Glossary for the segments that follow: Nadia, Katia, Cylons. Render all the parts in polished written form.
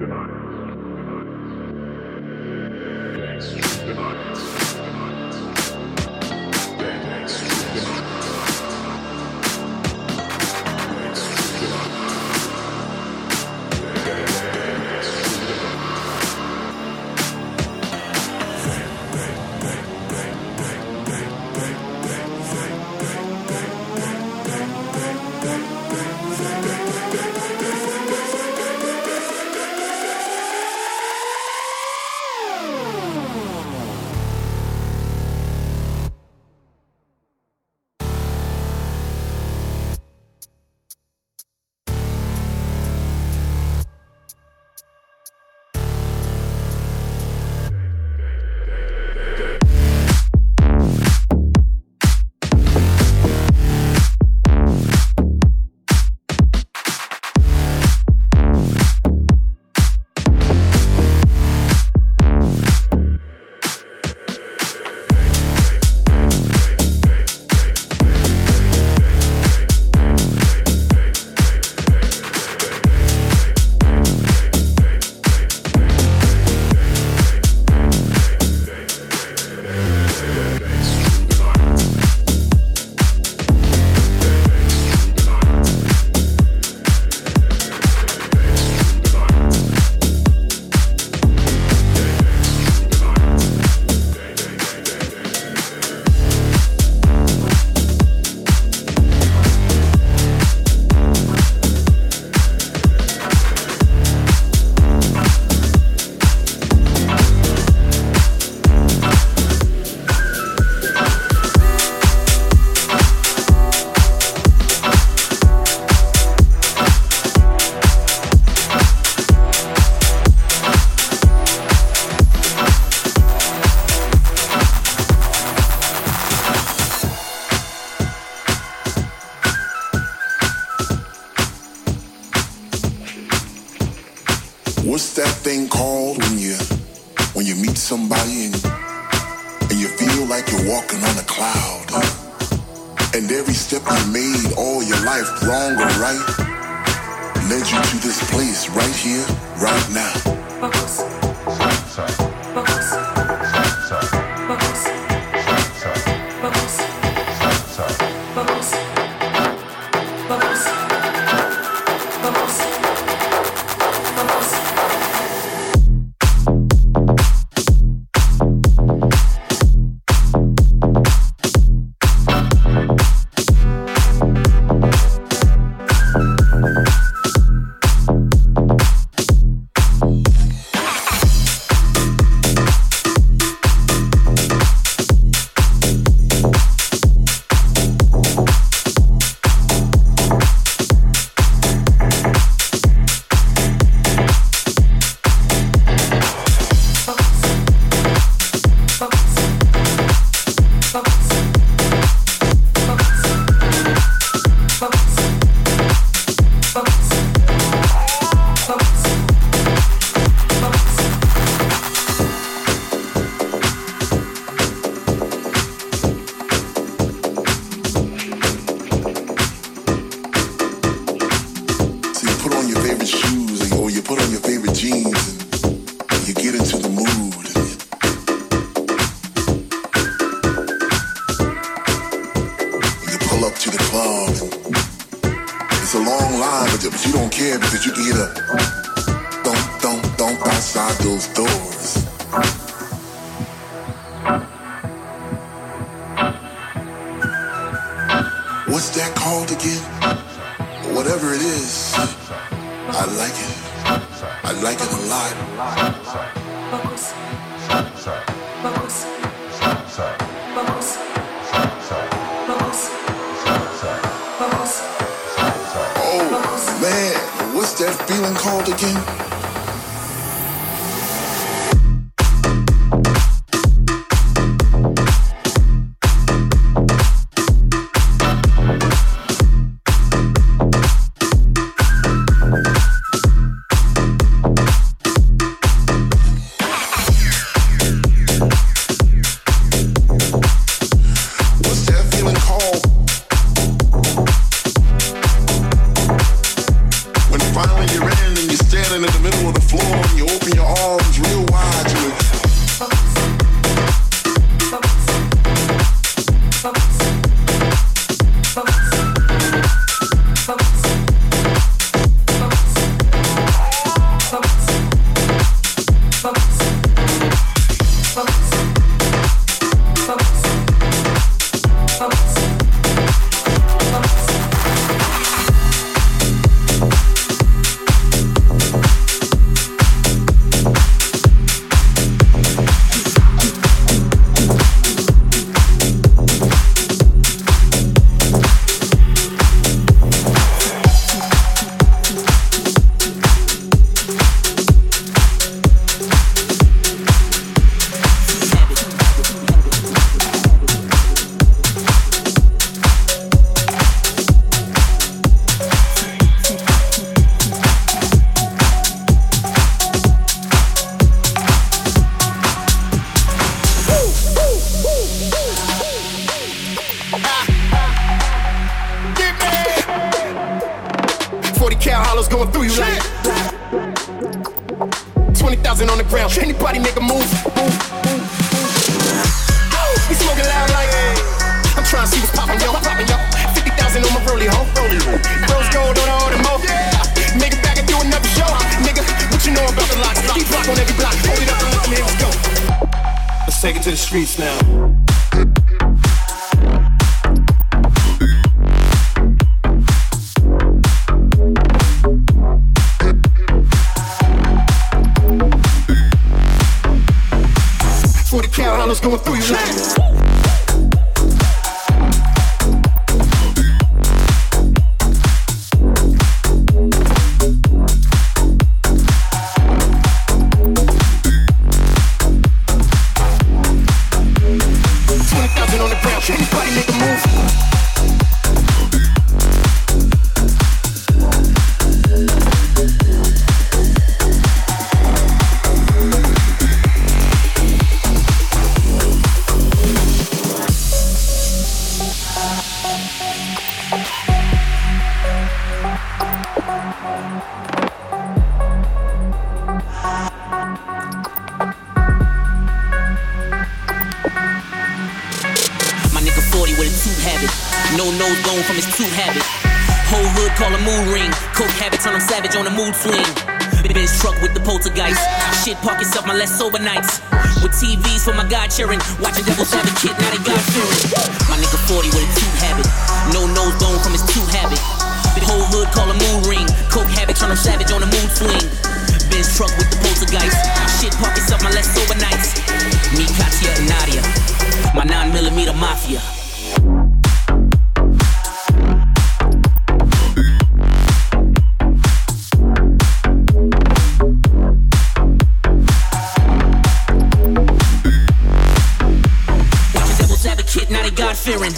In the middle of the floor and you open your arms real wide to it. Watching devils have a kid, now they got fearing. My nigga 40 with a tooth habit. No nose bone from his tooth habit. Big whole hood call a moon ring. Coke habit, turn him savage on a moon swing. Benz truck with the poltergeist. Shit pockets up my less sober nights. Me, Katia, and Nadia. My 9mm mafia. Fearing.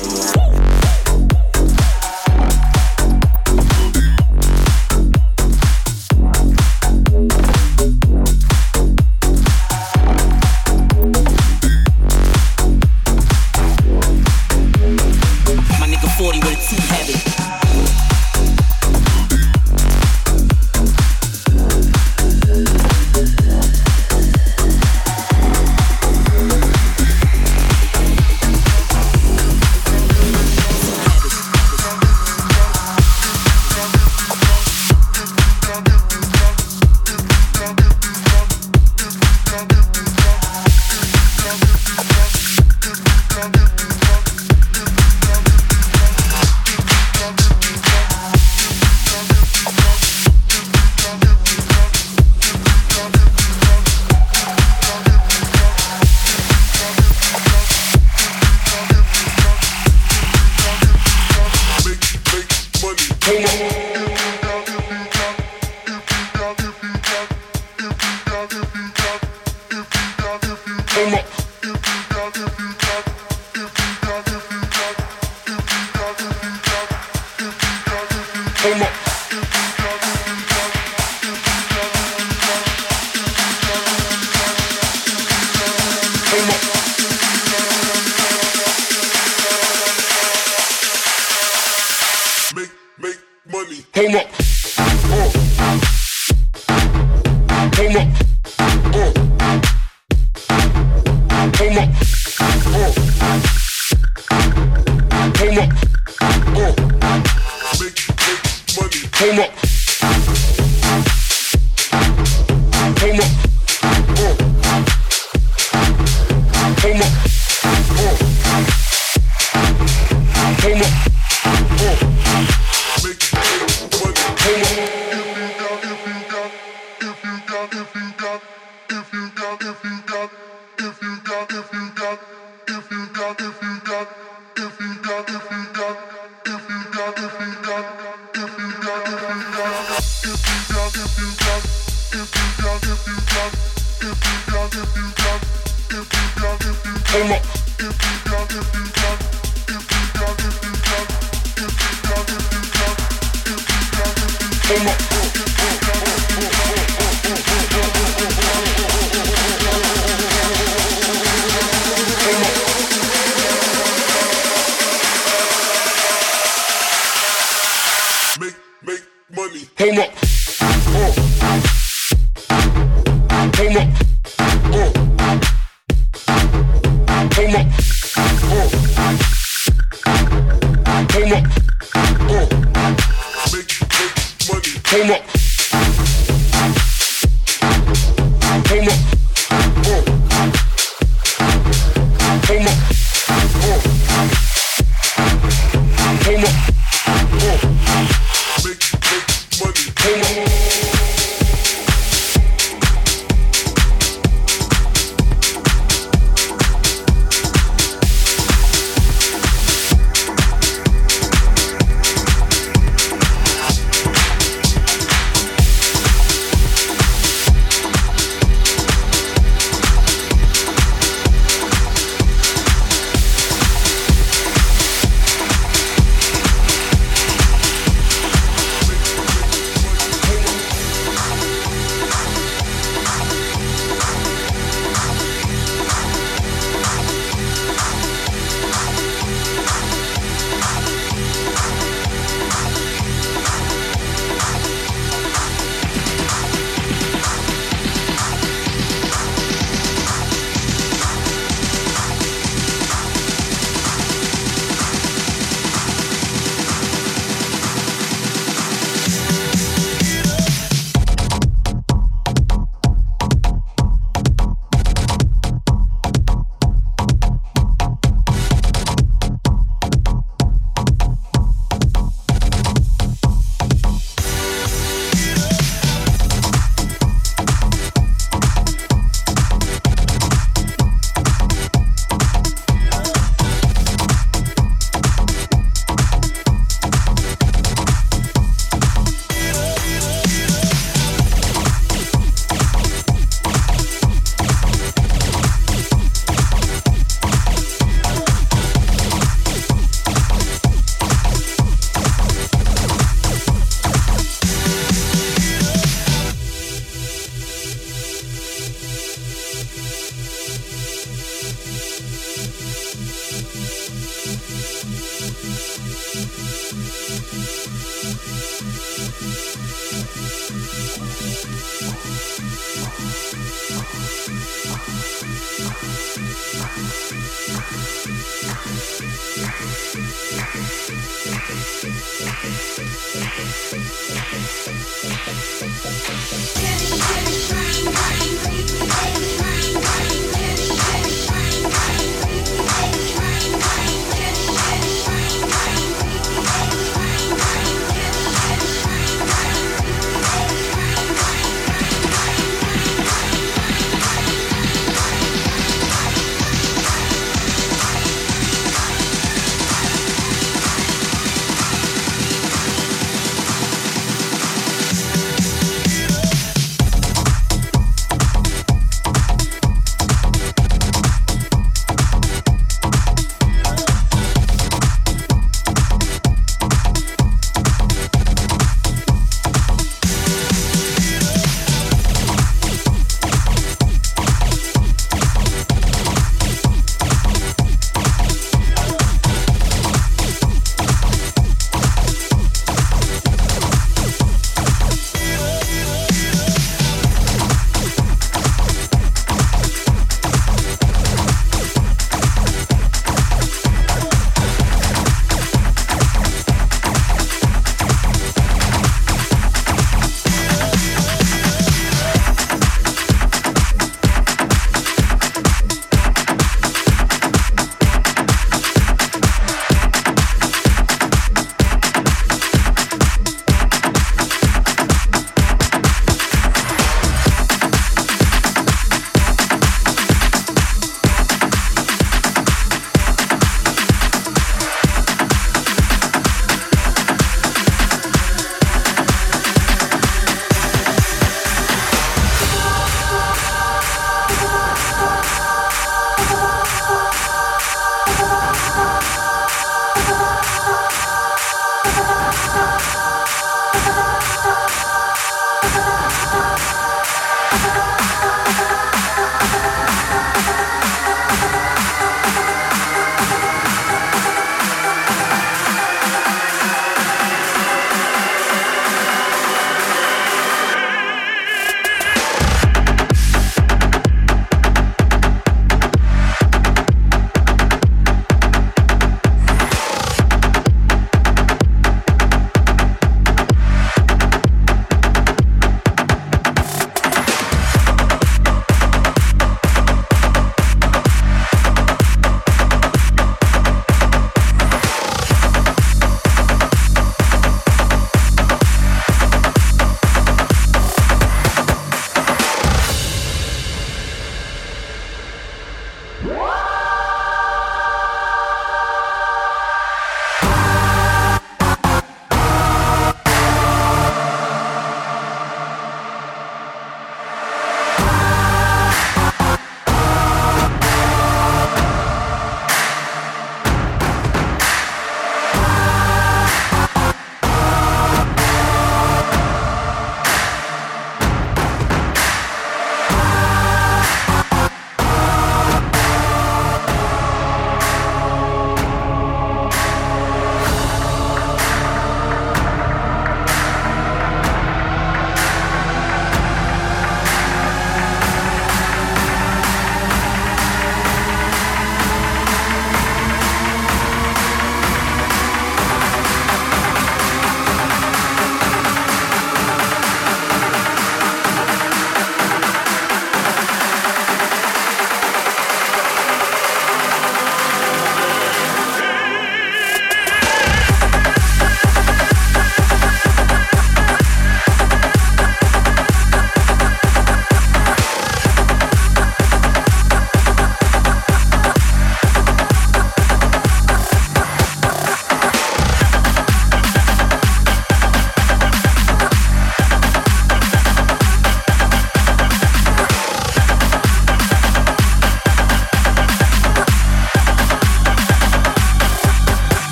Make money. Hold up.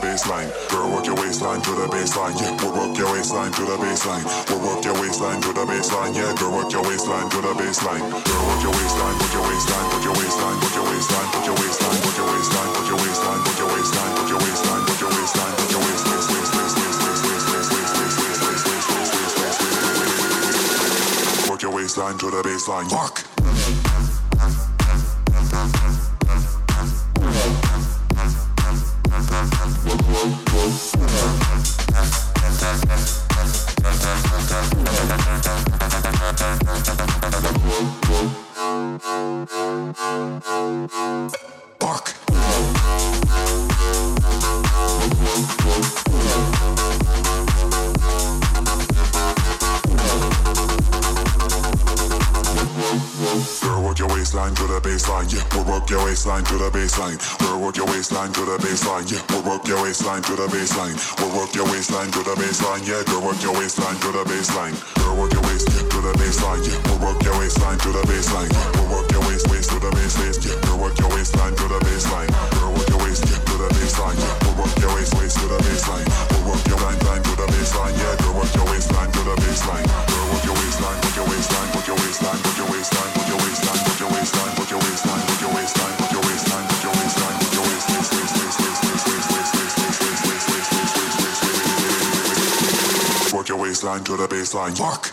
the baseline. Girl, work your waistline to the baseline. Yeah, work your waistline to the baseline. Work your waistline to the baseline. Yeah, girl, work your waistline to the baseline. Girl, work your waistline, work your waistline, work your waistline, work your waistline, work your waistline, work your waistline, work your waistline, work your waistline, work your waistline, work your waistline, work your waistline. Work your waistline to the baseline. Walk. To the baseline, we'll work your waistline to the baseline, yeah, girl, work your waistline to the baseline, girl, work your waist, yeah, to the baseline, yeah, we'll work your waistline to the baseline, we'll work your waist to the baseline, yeah, girl, work your waistline to the baseline, girl, work your waist, yeah, to the baseline, yeah, we'll work your waist to the baseline, we'll work your line to the baseline, yeah, girl, work your waistline to the baseline, girl, work your waistline, work your waistline, work your waistline, work your waistline, work your waistline, work your waistline, work your waistline, work your waistline, work your waistline, work your waistline, work your waistline. Work your waistline to the baseline. Walk.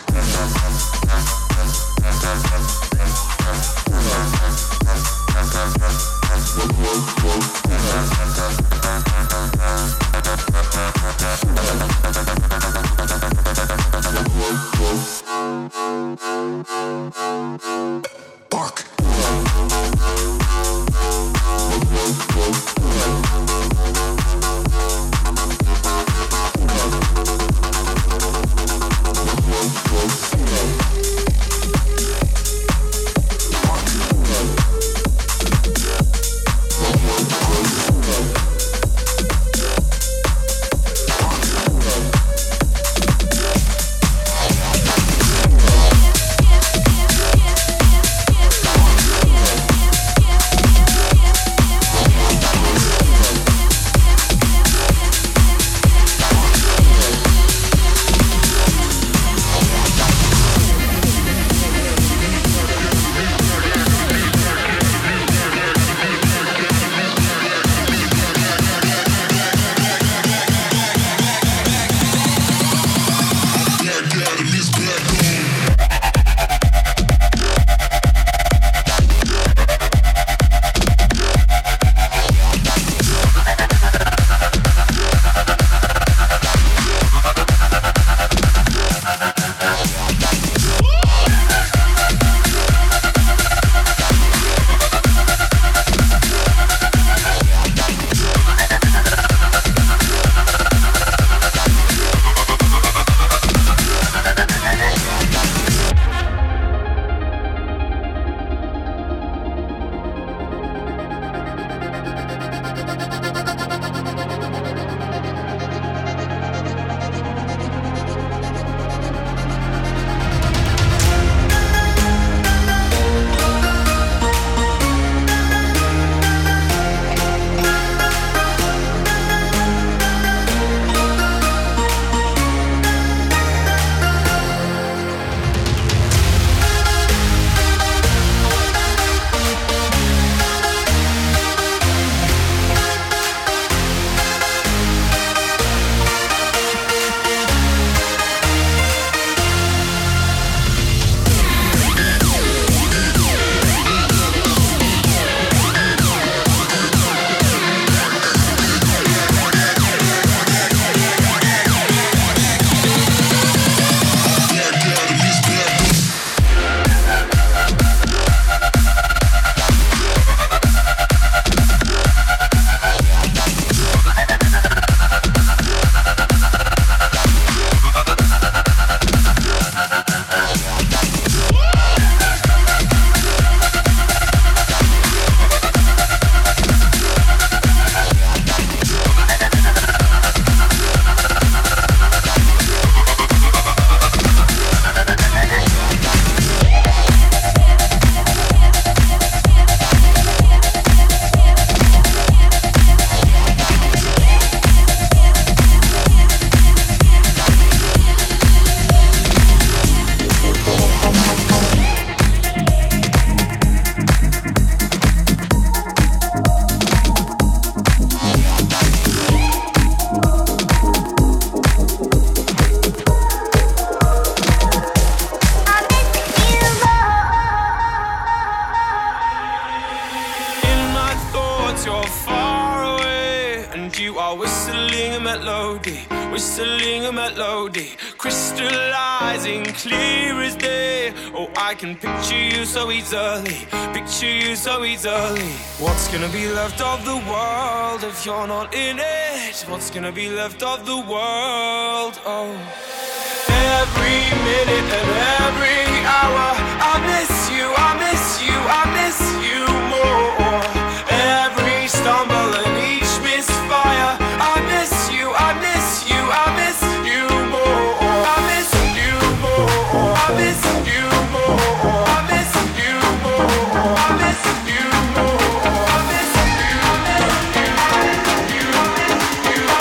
melody, whistling a melody, crystallizing clear as day. Oh, I can picture you so easily, picture you so easily. What's gonna be left of the world if you're not in it? What's gonna be left of the world? Oh, every minute and every hour I miss you, I miss you, I miss you more. Every stumble and each misfire, I miss you, I miss you, I miss you more. I miss you more, I miss you more, I miss you more, I miss you more, I miss you more, I miss you more.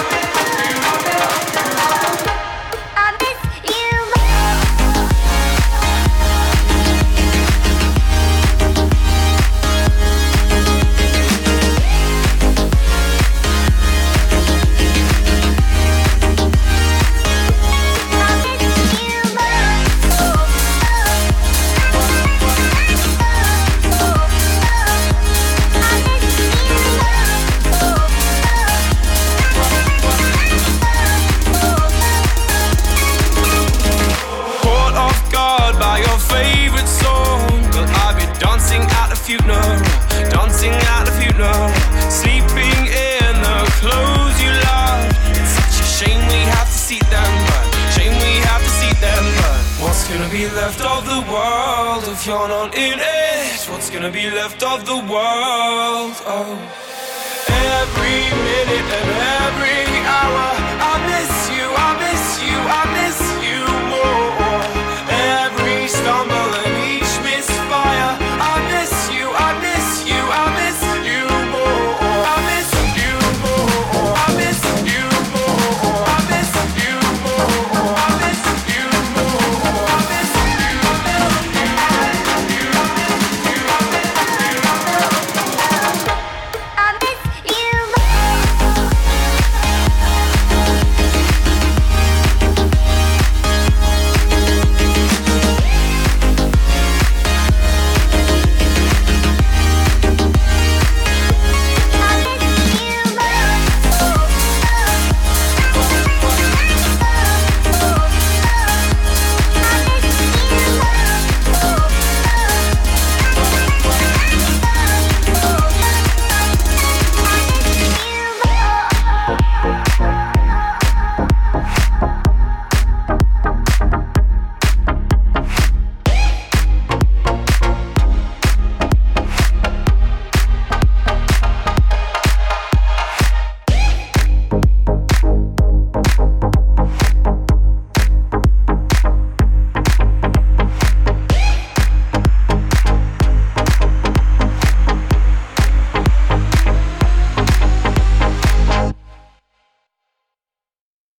Funeral, dancing at the funeral, sleeping in the clothes you love. It's such a shame we have to see them burn, shame we have to see them burn. What's gonna be left of the world if you're not in it? What's gonna be left of the world? Oh, every minute and every hour